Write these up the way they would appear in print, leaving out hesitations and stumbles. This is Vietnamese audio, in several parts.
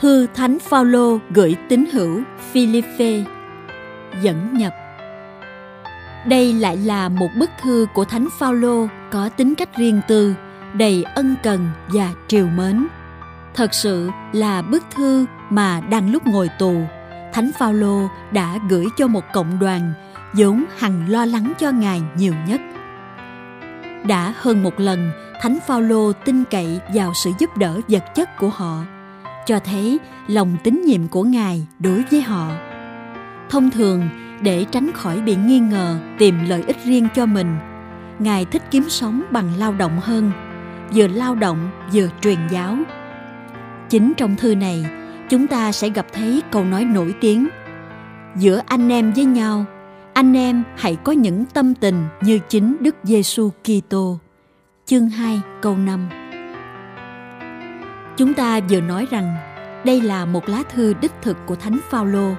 Thư Thánh Phao-lô gửi tín hữu Phi-li-phê. Dẫn nhập. Đây lại là một bức thư của Thánh Phao-lô có tính cách riêng tư, đầy ân cần và trìu mến. Thật sự là bức thư mà đang lúc ngồi tù, Thánh Phao-lô đã gửi cho một cộng đoàn vốn hằng lo lắng cho Ngài nhiều nhất. Đã hơn một lần, Thánh Phao-lô tin cậy vào sự giúp đỡ vật chất của họ, cho thấy lòng tín nhiệm của Ngài đối với họ. Thông thường, để tránh khỏi bị nghi ngờ tìm lợi ích riêng cho mình, Ngài thích kiếm sống bằng lao động hơn, vừa lao động vừa truyền giáo. Chính trong thư này, chúng ta sẽ gặp thấy câu nói nổi tiếng: giữa anh em với nhau, anh em hãy có những tâm tình như chính Đức Giêsu Kitô. Chương 2 câu 5. Chúng ta vừa nói rằng đây là một lá thư đích thực của Thánh Phao-lô.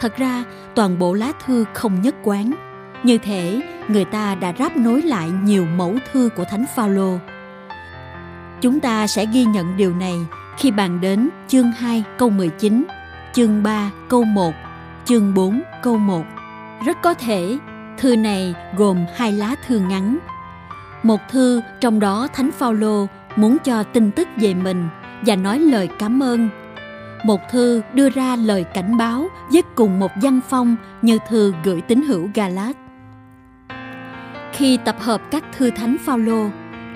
Thật ra, toàn bộ lá thư không nhất quán. Như thể người ta đã ráp nối lại nhiều mẫu thư của Thánh Phao-lô. Chúng ta sẽ ghi nhận điều này khi bàn đến chương 2 câu 19, chương 3 câu 1, chương 4 câu 1. Rất có thể, thư này gồm hai lá thư ngắn. Một thư trong đó Thánh Phao-lô muốn cho tin tức về mình và nói lời cảm ơn. Một thư đưa ra lời cảnh báo với cùng một văn phong như thư gửi tín hữu Galat. Khi tập hợp các thư Thánh Phao-lô,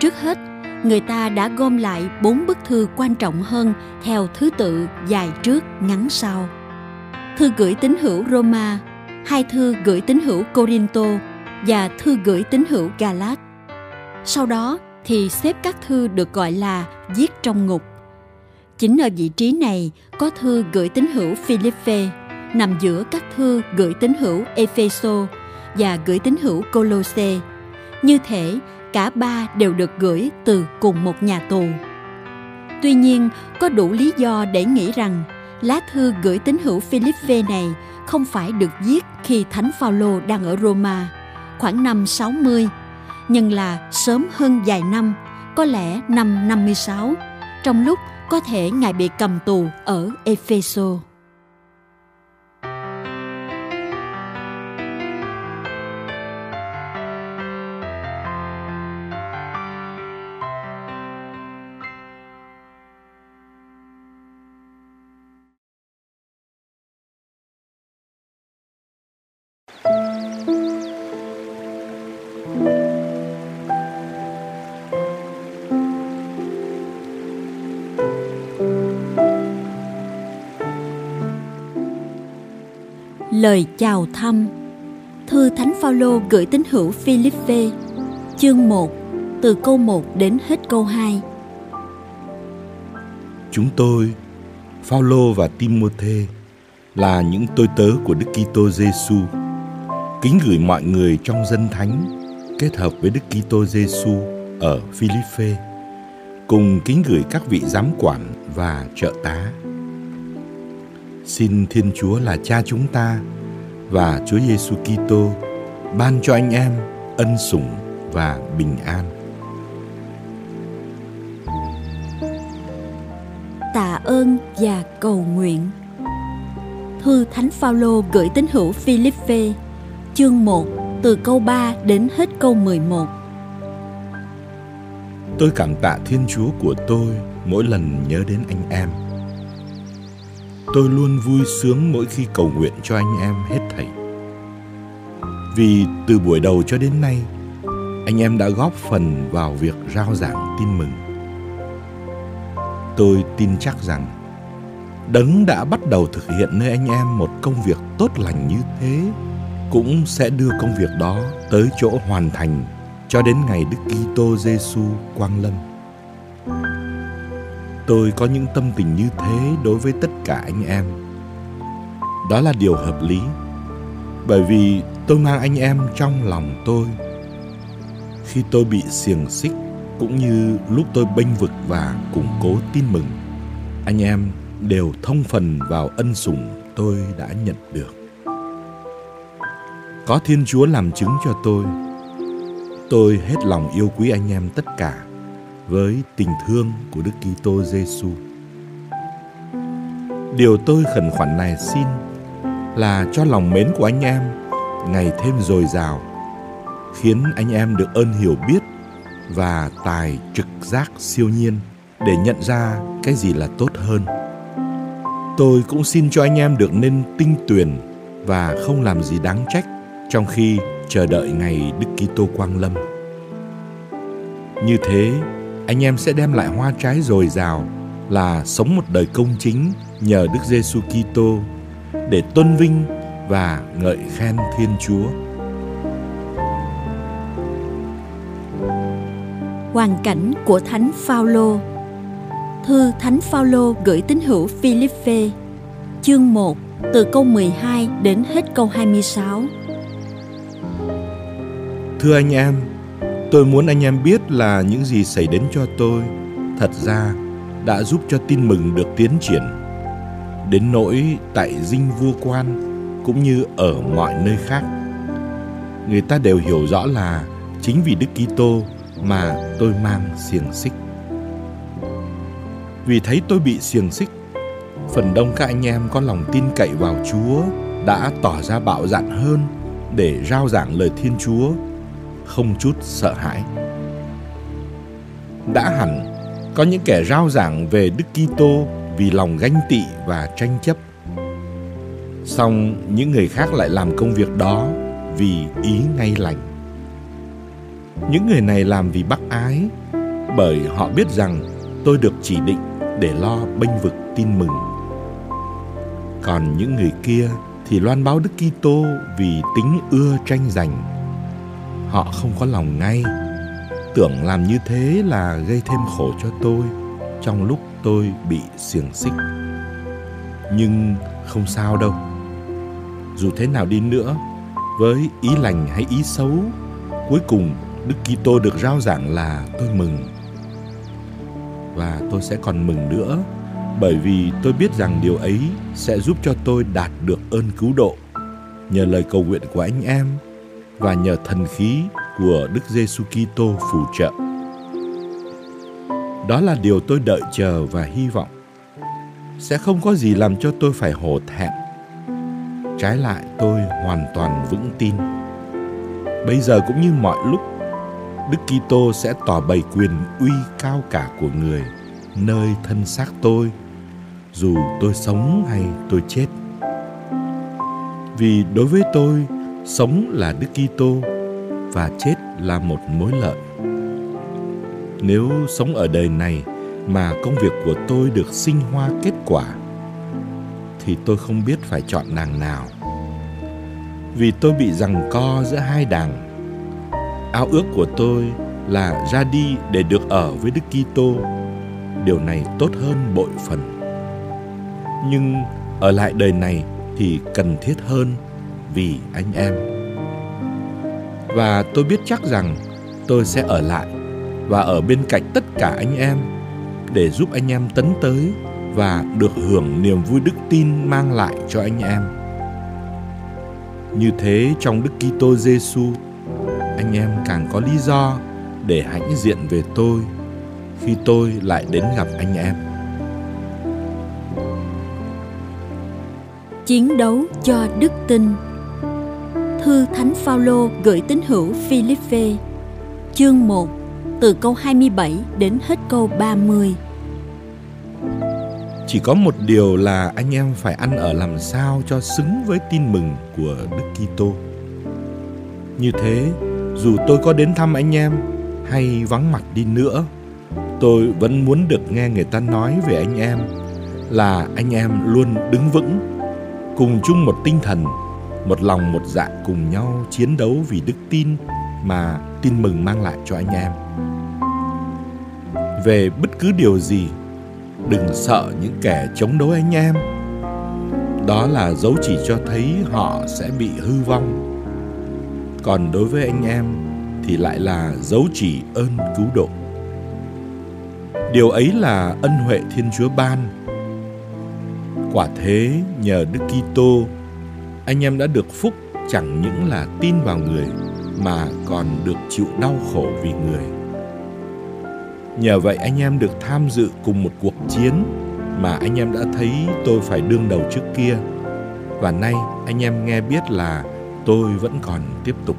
trước hết, người ta đã gom lại 4 bức thư quan trọng hơn theo thứ tự dài trước ngắn sau. Thư gửi tín hữu Roma, 2 thư gửi tín hữu Corinto và thư gửi tín hữu Galat. Sau đó thì xếp các thư được gọi là viết trong ngục. Chính ở vị trí này có thư gửi tín hữu Phi-li-phê, nằm giữa các thư gửi tín hữu Ephesô và gửi tín hữu Colosse. Như thể cả ba đều được gửi từ cùng một nhà tù. Tuy nhiên, có đủ lý do để nghĩ rằng lá thư gửi tín hữu Phi-li-phê này không phải được viết khi Thánh Phao-lô đang ở Roma, khoảng năm 60, nhưng là sớm hơn vài năm, có lẽ năm 56, trong lúc có thể Ngài bị cầm tù ở Ephesos. Lời chào thăm. Thư Thánh Phao-lô gửi tín hữu Phi-li-phê, chương 1, từ câu 1 đến hết câu 2. Chúng tôi, Phao-lô và Ti-mô-thê, là những tôi tớ của Đức Kitô Giêsu, kính gửi mọi người trong dân thánh kết hợp với Đức Kitô Giêsu ở Phi-li-phê, cùng kính gửi các vị giám quản và trợ tá. Xin Thiên Chúa là Cha chúng ta và Chúa Giêsu Kitô ban cho anh em ân sủng và bình an. Tạ ơn và cầu nguyện. Thư Thánh Phao-lô gửi tín hữu Phi-li-phê, chương 1, từ câu 3 đến hết câu 11. Tôi cảm tạ Thiên Chúa của tôi mỗi lần nhớ đến anh em. Tôi luôn vui sướng mỗi khi cầu nguyện cho anh em hết thảy, vì từ buổi đầu cho đến nay, anh em đã góp phần vào việc rao giảng tin mừng. Tôi tin chắc rằng Đấng đã bắt đầu thực hiện nơi anh em một công việc tốt lành như thế, cũng sẽ đưa công việc đó tới chỗ hoàn thành cho đến ngày Đức Kitô Giêsu quang lâm. Tôi có những tâm tình như thế đối với tất cả anh em. Đó là điều hợp lý, bởi vì tôi mang anh em trong lòng tôi. Khi tôi bị xiềng xích, cũng như lúc tôi bênh vực và củng cố tin mừng, anh em đều thông phần vào ân sủng tôi đã nhận được. Có Thiên Chúa làm chứng cho tôi hết lòng yêu quý anh em tất cả với tình thương của Đức Kitô Giêsu. Điều tôi khẩn khoản này xin là cho lòng mến của anh em ngày thêm dồi dào, khiến anh em được ơn hiểu biết và tài trực giác siêu nhiên để nhận ra cái gì là tốt hơn. Tôi cũng xin cho anh em được nên tinh tuyền và không làm gì đáng trách trong khi chờ đợi ngày Đức Kitô quang lâm. Như thế, anh em sẽ đem lại hoa trái dồi dào là sống một đời công chính nhờ Đức Giêsu Kitô để tôn vinh và ngợi khen Thiên Chúa. Hoàn cảnh của Thánh Phao-lô. Thư Thánh Phao-lô gửi tín hữu Phi-li-phê, chương 1 từ câu 12 đến hết câu 26. Thưa anh em, tôi muốn anh em biết là những gì xảy đến cho tôi thật ra đã giúp cho tin mừng được tiến triển, đến nỗi tại dinh vua quan cũng như ở mọi nơi khác, người ta đều hiểu rõ là chính vì Đức Kitô mà tôi mang xiềng xích. Vì thấy tôi bị xiềng xích, phần đông các anh em có lòng tin cậy vào Chúa đã tỏ ra bạo dạn hơn để rao giảng lời Thiên Chúa, không chút sợ hãi. Đã hẳn có những kẻ rao giảng về Đức Kitô vì lòng ganh tị và tranh chấp, song những người khác lại làm công việc đó vì ý ngay lành. Những người này làm vì bác ái, bởi họ biết rằng tôi được chỉ định để lo bênh vực tin mừng. Còn những người kia thì loan báo Đức Kitô vì tính ưa tranh giành. Họ không có lòng ngay, tưởng làm như thế là gây thêm khổ cho tôi trong lúc tôi bị xiềng xích. Nhưng không sao đâu. Dù thế nào đi nữa, với ý lành hay ý xấu, cuối cùng Đức Kitô được rao giảng là tôi mừng. Và tôi sẽ còn mừng nữa, bởi vì tôi biết rằng điều ấy sẽ giúp cho tôi đạt được ơn cứu độ nhờ lời cầu nguyện của anh em và nhờ thần khí của Đức Giêsu Kitô phù trợ. Đó là điều tôi đợi chờ và hy vọng. Sẽ không có gì làm cho tôi phải hổ thẹn. Trái lại, tôi hoàn toàn vững tin. Bây giờ cũng như mọi lúc, Đức Kitô sẽ tỏ bày quyền uy cao cả của người nơi thân xác tôi, dù tôi sống hay tôi chết. Vì đối với tôi, sống là Đức Kitô và chết là một mối lợi. Nếu sống ở đời này mà công việc của tôi được sinh hoa kết quả, thì tôi không biết phải chọn đàng nào. Vì tôi bị giằng co giữa hai đàng. Ao ước của tôi là ra đi để được ở với Đức Kitô. Điều này tốt hơn bội phần. Nhưng ở lại đời này thì cần thiết hơn vì anh em. Và tôi biết chắc rằng tôi sẽ ở lại và ở bên cạnh tất cả anh em để giúp anh em tấn tới và được hưởng niềm vui đức tin mang lại cho anh em. Như thế, trong Đức Kitô Giêsu, anh em càng có lý do để hãnh diện về tôi khi tôi lại đến gặp anh em. Chiến đấu cho đức tin. Thư Thánh Phao-lô gửi tín hữu Phi-li-phê, chương 1 từ câu 27 đến hết câu 30. Chỉ có một điều là anh em phải ăn ở làm sao cho xứng với tin mừng của Đức Kitô. Như thế, dù tôi có đến thăm anh em hay vắng mặt đi nữa, tôi vẫn muốn được nghe người ta nói về anh em là anh em luôn đứng vững, cùng chung một tinh thần, một lòng một dạ cùng nhau chiến đấu vì đức tin mà tin mừng mang lại cho anh em. Về bất cứ điều gì, đừng sợ những kẻ chống đối anh em. Đó là dấu chỉ cho thấy họ sẽ bị hư vong. Còn đối với anh em thì lại là dấu chỉ ơn cứu độ. Điều ấy là ân huệ Thiên Chúa ban. Quả thế, nhờ Đức Kitô, anh em đã được phúc chẳng những là tin vào người mà còn được chịu đau khổ vì người. Nhờ vậy anh em được tham dự cùng một cuộc chiến mà anh em đã thấy tôi phải đương đầu trước kia, và nay anh em nghe biết là tôi vẫn còn tiếp tục.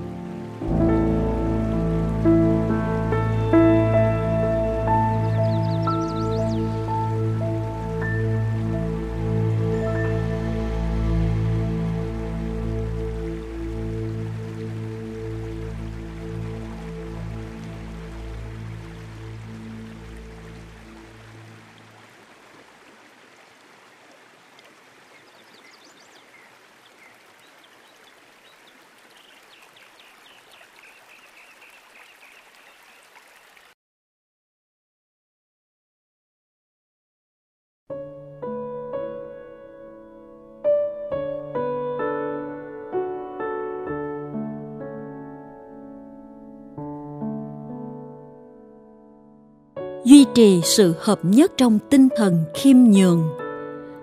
Duy trì sự hợp nhất trong tinh thần khiêm nhường.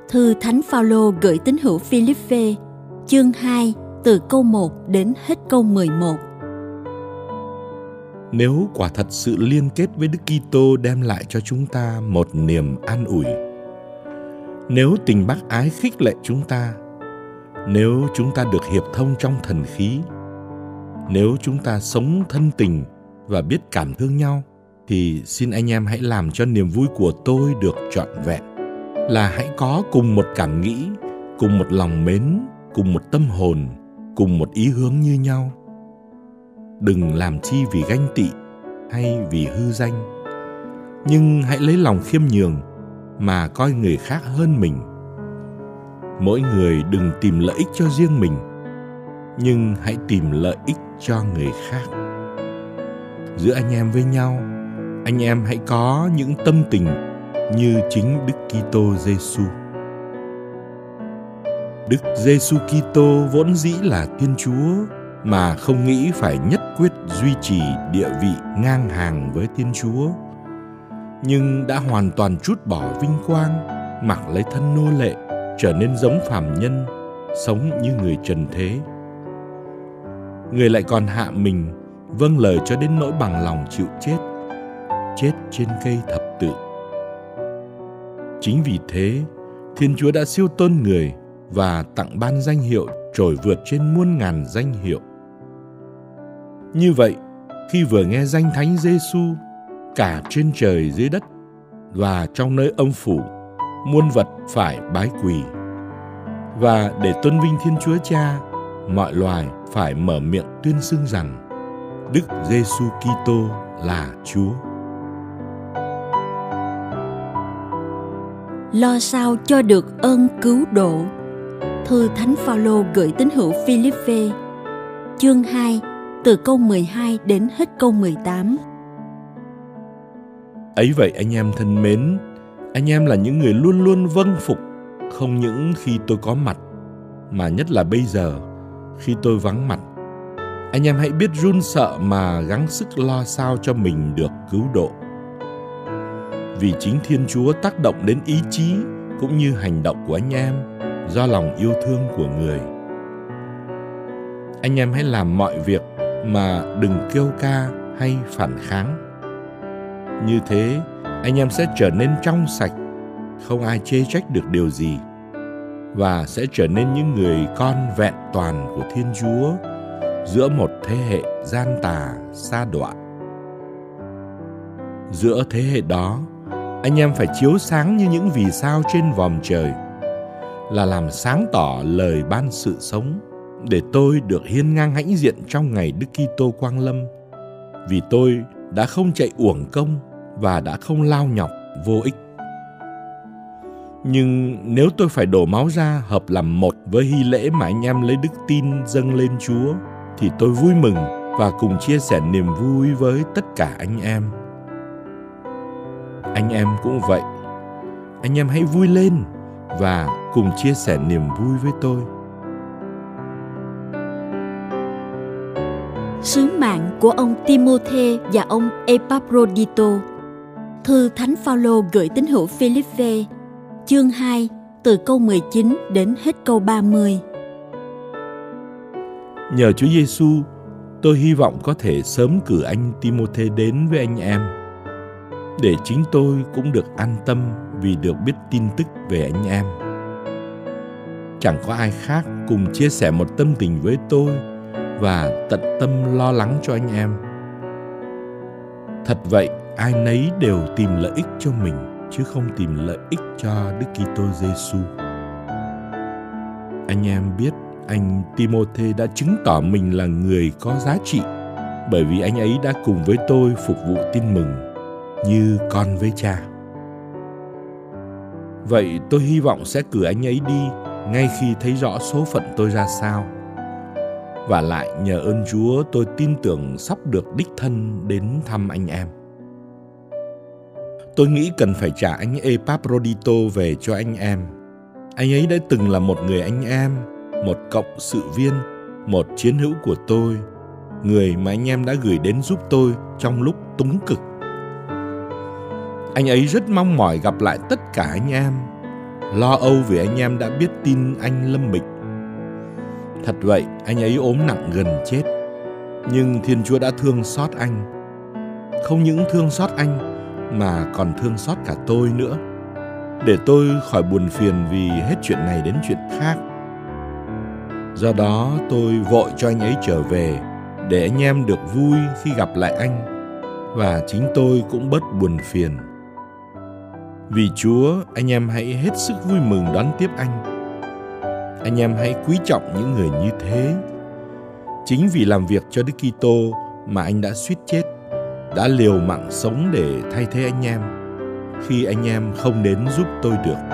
Thư Thánh Phao-lô gửi tín hữu Phi-li-phê, chương 2, từ câu 1 đến hết câu 11. Nếu quả thật sự liên kết với Đức Kitô đem lại cho chúng ta một niềm an ủi, nếu tình bác ái khích lệ chúng ta, nếu chúng ta được hiệp thông trong thần khí, nếu chúng ta sống thân tình và biết cảm thương nhau, thì xin anh em hãy làm cho niềm vui của tôi được trọn vẹn, là hãy có cùng một cảm nghĩ, cùng một lòng mến, cùng một tâm hồn, cùng một ý hướng như nhau. Đừng làm chi vì ganh tị hay vì hư danh, nhưng hãy lấy lòng khiêm nhường mà coi người khác hơn mình. Mỗi người đừng tìm lợi ích cho riêng mình, nhưng hãy tìm lợi ích cho người khác. Giữa anh em với nhau, anh em hãy có những tâm tình như chính Đức Kitô Giêsu. Đức Giêsu Kitô vốn dĩ là Thiên Chúa mà không nghĩ phải nhất quyết duy trì địa vị ngang hàng với Thiên Chúa, nhưng đã hoàn toàn trút bỏ vinh quang, mặc lấy thân nô lệ, trở nên giống phàm nhân, sống như người trần thế. Người lại còn hạ mình, vâng lời cho đến nỗi bằng lòng chịu chết, chết trên cây thập tự. Chính vì thế, Thiên Chúa đã siêu tôn người và tặng ban danh hiệu trỗi vượt trên muôn ngàn danh hiệu. Như vậy, khi vừa nghe danh Thánh Giêsu, cả trên trời dưới đất và trong nơi âm phủ, muôn vật phải bái quỳ, và để tôn vinh Thiên Chúa Cha, mọi loài phải mở miệng tuyên xưng rằng Đức Giêsu Kitô là Chúa. Lo sao cho được ơn cứu độ. Thư Thánh Phao-lô gửi tín hữu Phi-li-phê, chương 2, từ câu 12 đến hết câu 18. Ấy vậy anh em thân mến, anh em là những người luôn luôn vâng phục, không những khi tôi có mặt, mà nhất là bây giờ, khi tôi vắng mặt. Anh em hãy biết run sợ mà gắng sức lo sao cho mình được cứu độ. Vì chính Thiên Chúa tác động đến ý chí cũng như hành động của anh em do lòng yêu thương của người. Anh em hãy làm mọi việc mà đừng kêu ca hay phản kháng. Như thế, anh em sẽ trở nên trong sạch, không ai chê trách được điều gì, và sẽ trở nên những người con vẹn toàn của Thiên Chúa giữa một thế hệ gian tà sa đọa. Giữa thế hệ đó, anh em phải chiếu sáng như những vì sao trên vòm trời, là làm sáng tỏ lời ban sự sống, để tôi được hiên ngang hãnh diện trong ngày Đức Kitô quang lâm, vì tôi đã không chạy uổng công và đã không lao nhọc vô ích. Nhưng nếu tôi phải đổ máu ra hợp làm một với hy lễ mà anh em lấy đức tin dâng lên Chúa, thì tôi vui mừng và cùng chia sẻ niềm vui với tất cả anh em. Anh em cũng vậy, anh em hãy vui lên và cùng chia sẻ niềm vui với tôi. Sứ mạng của ông Ti-mô-thê và ông Epaphroditô. Thư Thánh Phao-lô gửi tín hữu Phi-li-phê, chương 2, từ câu 19 đến hết câu 30. Nhờ Chúa Giêsu, tôi hy vọng có thể sớm cử anh Ti-mô-thê đến với anh em, để chính tôi cũng được an tâm vì được biết tin tức về anh em. Chẳng có ai khác cùng chia sẻ một tâm tình với tôi và tận tâm lo lắng cho anh em. Thật vậy, ai nấy đều tìm lợi ích cho mình chứ không tìm lợi ích cho Đức Kitô Giêsu. Anh em biết anh Ti-mô-thê đã chứng tỏ mình là người có giá trị bởi vì anh ấy đã cùng với tôi phục vụ tin mừng như con với cha. Vậy tôi hy vọng sẽ cử anh ấy đi ngay khi thấy rõ số phận tôi ra sao. Và lại nhờ ơn Chúa, tôi tin tưởng sắp được đích thân đến thăm anh em. Tôi nghĩ cần phải trả anh Epaphroditô về cho anh em. Anh ấy đã từng là một người anh em, một cộng sự viên, một chiến hữu của tôi, người mà anh em đã gửi đến giúp tôi trong lúc túng cực. Anh ấy rất mong mỏi gặp lại tất cả anh em, lo âu vì anh em đã biết tin anh lâm bệnh. Thật vậy, anh ấy ốm nặng gần chết, nhưng Thiên Chúa đã thương xót anh. Không những thương xót anh mà còn thương xót cả tôi nữa, để tôi khỏi buồn phiền vì hết chuyện này đến chuyện khác. Do đó tôi vội cho anh ấy trở về để anh em được vui khi gặp lại anh, và chính tôi cũng bớt buồn phiền. Vì Chúa, anh em hãy hết sức vui mừng đón tiếp anh. Anh em hãy quý trọng những người như thế. Chính vì làm việc cho Đức Kitô mà anh đã suýt chết, đã liều mạng sống để thay thế anh em khi anh em không đến giúp tôi được.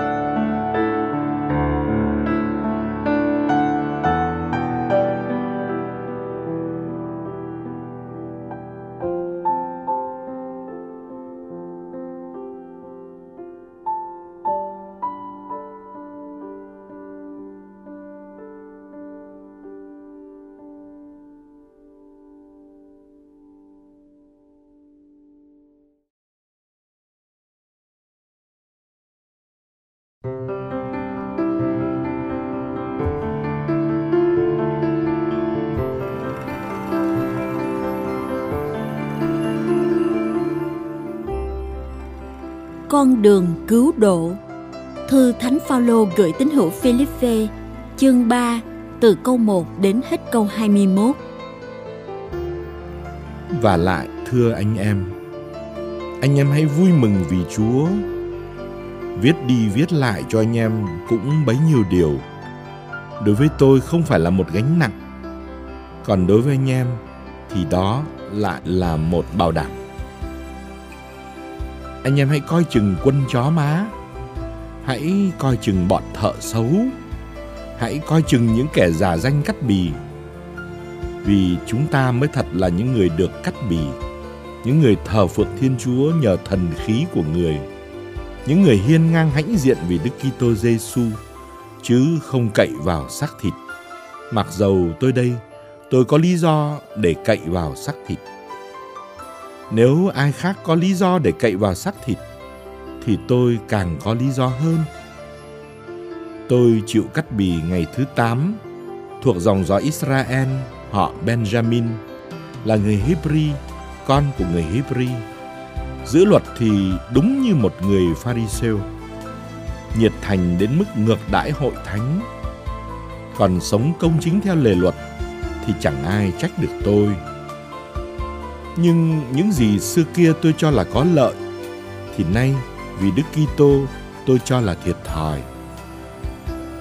Con đường cứu độ. Thư Thánh Phaolô gửi tín hữu Phi-li-phê, chương 3, từ câu 1 đến hết câu 21. Và lại thưa anh em hãy vui mừng vì Chúa. Viết đi viết lại cho anh em cũng bấy nhiêu điều. Đối với tôi không phải là một gánh nặng, còn đối với anh em thì đó lại là một bảo đảm. Anh em hãy coi chừng quân chó má, hãy coi chừng bọn thợ xấu, hãy coi chừng những kẻ giả danh cắt bì. Vì chúng ta mới thật là những người được cắt bì, những người thờ phượng Thiên Chúa nhờ thần khí của Người, những người hiên ngang hãnh diện vì Đức Kitô Giêsu, chứ không cậy vào xác thịt. Mặc dầu tôi đây, tôi có lý do để cậy vào xác thịt. Nếu ai khác có lý do để cậy vào xác thịt, thì tôi càng có lý do hơn. Tôi chịu cắt bì ngày thứ 8, thuộc dòng dõi Israel, họ Benjamin, là người Hebri, con của người Hebri. Giữ luật thì đúng như một người Pha-ri-xêu, nhiệt thành đến mức ngược đãi hội thánh. Còn sống công chính theo lề luật thì chẳng ai trách được tôi. Nhưng những gì xưa kia tôi cho là có lợi thì nay vì Đức Kitô tôi cho là thiệt thòi.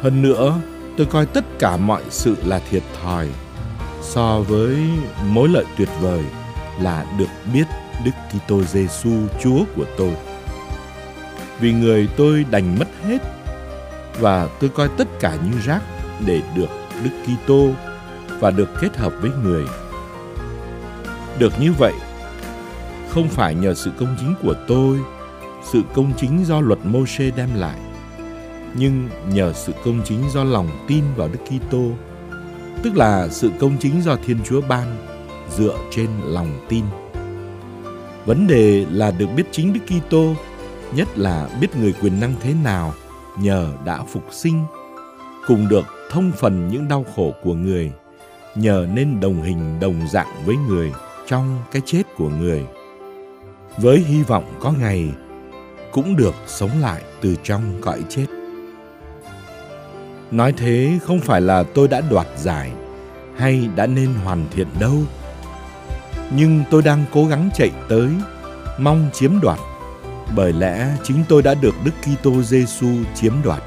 Hơn nữa, tôi coi tất cả mọi sự là thiệt thòi so với mối lợi tuyệt vời là được biết Đức Kitô Giêsu Chúa của tôi. Vì Người tôi đành mất hết, và tôi coi tất cả như rác để được Đức Kitô và được kết hợp với Người. Được như vậy, không phải nhờ sự công chính của tôi, sự công chính do luật Mô-sê đem lại, nhưng nhờ sự công chính do lòng tin vào Đức Kitô, tức là sự công chính do Thiên Chúa ban dựa trên lòng tin. Vấn đề là được biết chính Đức Kitô, nhất là biết Người quyền năng thế nào nhờ đã phục sinh, cùng được thông phần những đau khổ của Người, nhờ nên đồng hình đồng dạng với Người trong cái chết của Người, với hy vọng có ngày cũng được sống lại từ trong cõi chết. Nói thế không phải là tôi đã đoạt giải hay đã nên hoàn thiện đâu, nhưng tôi đang cố gắng chạy tới, mong chiếm đoạt, bởi lẽ chính tôi đã được Đức Kitô Giêsu chiếm đoạt.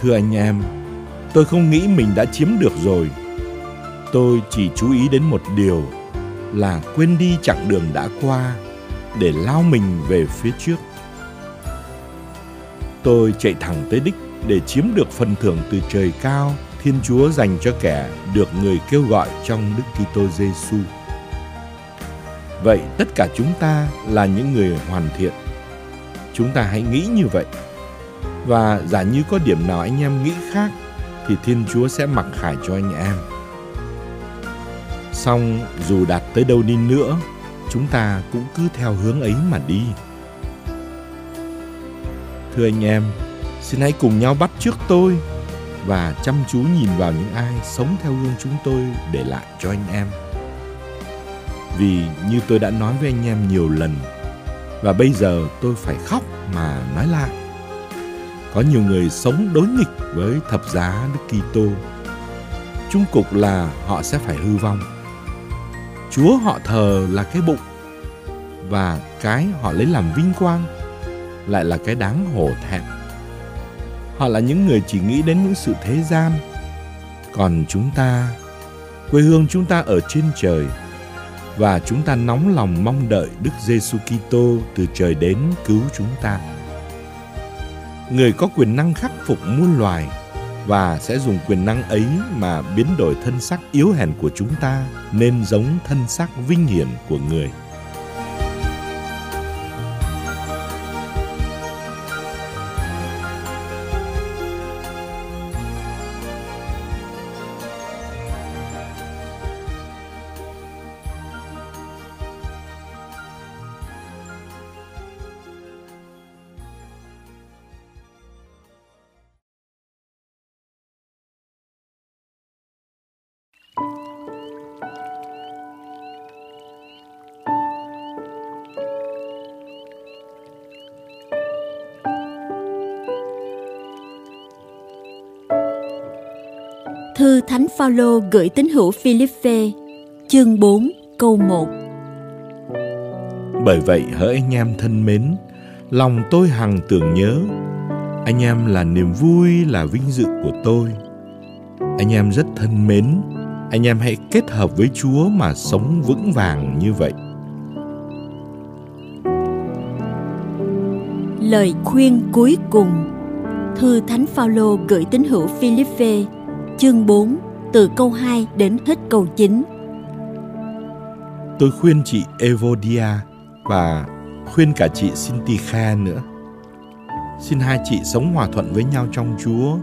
Thưa anh em, tôi không nghĩ mình đã chiếm được rồi. Tôi chỉ chú ý đến một điều là quên đi chặng đường đã qua để lao mình về phía trước. Tôi chạy thẳng tới đích để chiếm được phần thưởng từ trời cao Thiên Chúa dành cho kẻ được người kêu gọi trong Đức Kitô Giêsu. Vậy tất cả chúng ta là những người hoàn thiện. Chúng ta hãy nghĩ như vậy. Và giả như có điểm nào anh em nghĩ khác thì Thiên Chúa sẽ mặc khải cho anh em. Song dù đạt tới đâu đi nữa, chúng ta cũng cứ theo hướng ấy mà đi. Thưa anh em, xin hãy cùng nhau bắt chước tôi và chăm chú nhìn vào những ai sống theo gương chúng tôi để lại cho anh em. Vì như tôi đã nói với anh em nhiều lần, và bây giờ tôi phải khóc mà nói lại, có nhiều người sống đối nghịch với thập giá Đức Kitô. Chung cục là họ sẽ phải hư vong. Chúa họ thờ là cái bụng, và cái họ lấy làm vinh quang lại là cái đáng hổ thẹn. Họ là những người chỉ nghĩ đến những sự thế gian. Còn chúng ta, quê hương chúng ta ở trên trời, và chúng ta nóng lòng mong đợi Đức Giêsu Kitô từ trời đến cứu chúng ta. Người có quyền năng khắc phục muôn loài và sẽ dùng quyền năng ấy mà biến đổi thân xác yếu hèn của chúng ta nên giống thân xác vinh hiển của Người. Thư Thánh Phaolô gửi tín hữu Phi-li-phê, chương 4, câu 1. Bởi vậy hỡi anh em thân mến, lòng tôi hằng tưởng nhớ anh em là niềm vui, là vinh dự của tôi. Anh em rất thân mến, anh em hãy kết hợp với Chúa mà sống vững vàng như vậy. Lời khuyên cuối cùng. Thư Thánh Phaolô gửi tín hữu Phi-li-phê, chương 4, từ câu 2 đến hết câu 9. Tôi khuyên chị Evodia và khuyên cả chị Sintykhê nữa. Xin hai chị sống hòa thuận với nhau trong Chúa.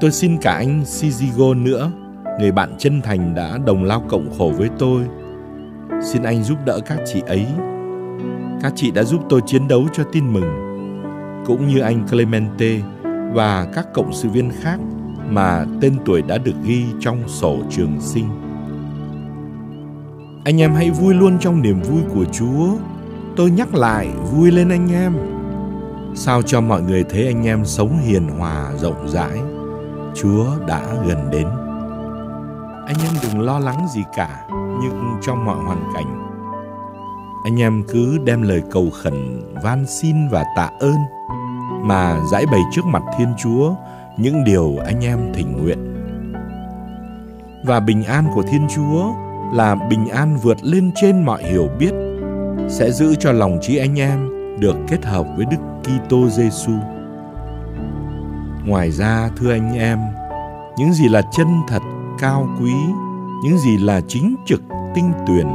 Tôi xin cả anh Sizigo nữa, người bạn chân thành đã đồng lao cộng khổ với tôi. Xin anh giúp đỡ các chị ấy. Các chị đã giúp tôi chiến đấu cho tin mừng, cũng như anh Clemente và các cộng sự viên khác mà tên tuổi đã được ghi trong sổ trường sinh. Anh em hãy vui luôn trong niềm vui của Chúa. Tôi nhắc lại, vui lên anh em. Sao cho mọi người thấy anh em sống hiền hòa, rộng rãi. Chúa đã gần đến. Anh em đừng lo lắng gì cả, nhưng trong mọi hoàn cảnh, anh em cứ đem lời cầu khẩn, van xin và tạ ơn mà giãi bày trước mặt Thiên Chúa những điều anh em thỉnh nguyện. Và bình an của Thiên Chúa là bình an vượt lên trên mọi hiểu biết, sẽ giữ cho lòng trí anh em được kết hợp với Đức Kitô Giêsu. Ngoài ra thưa anh em, những gì là chân thật, cao quý, những gì là chính trực, tinh tuyền,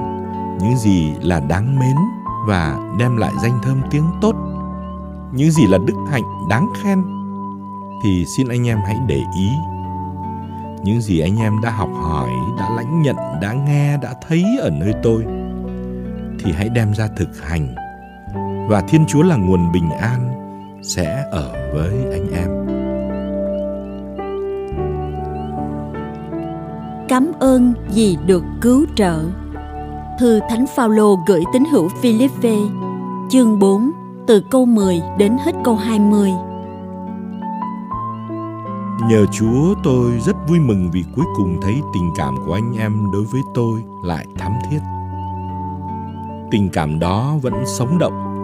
những gì là đáng mến và đem lại danh thơm tiếng tốt, những gì là đức hạnh đáng khen thì xin anh em hãy để ý. Những gì anh em đã học hỏi, đã lãnh nhận, đã nghe, đã thấy ở nơi tôi thì hãy đem ra thực hành, và Thiên Chúa là nguồn bình an sẽ ở với anh em. Cảm ơn vì được cứu trợ. Thư Thánh Phaolô gửi tín hữu Phi-li-phê, chương 4, từ câu 10 đến hết câu 20. Nhờ Chúa, tôi rất vui mừng vì cuối cùng thấy tình cảm của anh em đối với tôi lại thắm thiết. Tình cảm đó vẫn sống động,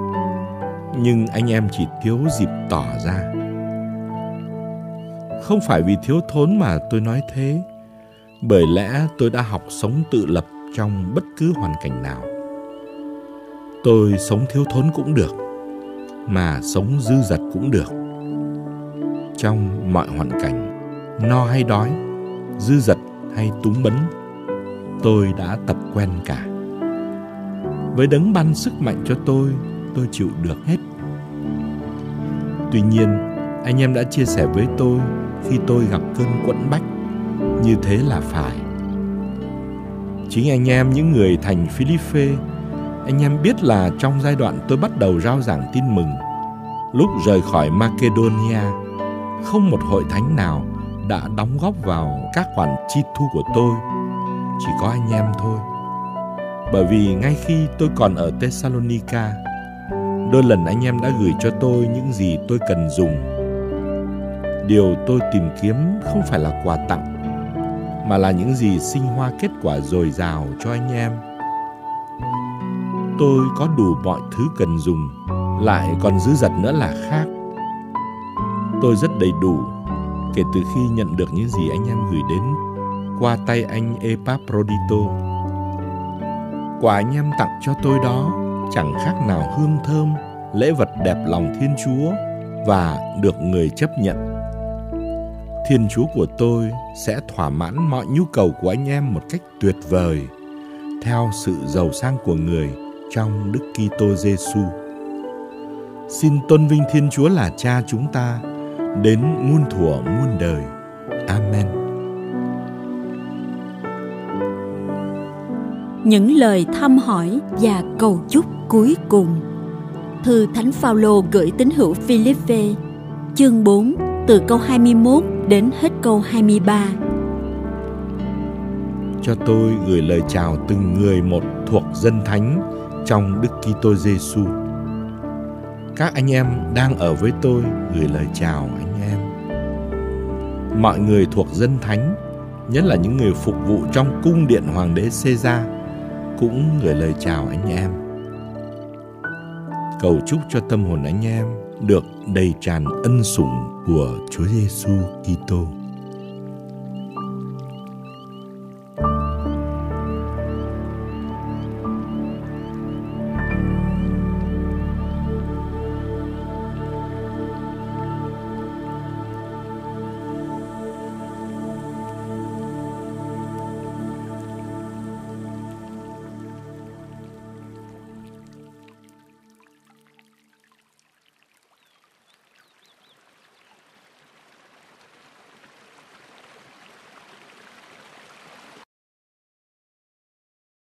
nhưng anh em chỉ thiếu dịp tỏ ra. Không phải vì thiếu thốn mà tôi nói thế, bởi lẽ tôi đã học sống tự lập trong bất cứ hoàn cảnh nào. Tôi sống thiếu thốn cũng được, mà sống dư dật cũng được. Trong mọi hoàn cảnh, no hay đói, dư dật hay túng bấn, tôi đã tập quen cả. Với Đấng ban sức mạnh cho tôi chịu được hết. Tuy nhiên, anh em đã chia sẻ với tôi khi tôi gặp cơn quẫn bách, như thế là phải. Chính anh em, những người thành Phi-li-phê, anh em biết là trong giai đoạn tôi bắt đầu rao giảng tin mừng, lúc rời khỏi Macedonia, không một hội thánh nào đã đóng góp vào các khoản chi thu của tôi, chỉ có anh em thôi. Bởi vì ngay khi tôi còn ở Thessalonica, đôi lần anh em đã gửi cho tôi những gì tôi cần dùng. Điều tôi tìm kiếm không phải là quà tặng, mà là những gì sinh hoa kết quả dồi dào cho anh em. Tôi có đủ mọi thứ cần dùng, lại còn dư dật nữa là khác. Tôi rất đầy đủ kể từ khi nhận được những gì anh em gửi đến qua tay anh Epaphroditô. Quà anh em tặng cho tôi đó chẳng khác nào hương thơm, lễ vật đẹp lòng Thiên Chúa và được người chấp nhận. Thiên Chúa của tôi sẽ thỏa mãn mọi nhu cầu của anh em một cách tuyệt vời, theo sự giàu sang của người trong Đức Kitô Giêsu. Xin tôn vinh Thiên Chúa là Cha chúng ta đến muôn thuở muôn đời. Amen. Những lời thăm hỏi và cầu chúc cuối cùng. Thư Thánh Phao-lô gửi tín hữu Phi-li-phê, chương 4, từ câu 21 đến hết câu 23. Cho tôi gửi lời chào từng người một thuộc dân thánh trong Đức Kitô Giêsu. Các anh em đang ở với tôi gửi lời chào anh em. Mọi người thuộc dân thánh, nhất là những người phục vụ trong cung điện hoàng đế Xê-da, cũng gửi lời chào anh em. Cầu chúc cho tâm hồn anh em được đầy tràn ân sủng của Chúa Giêsu Kitô.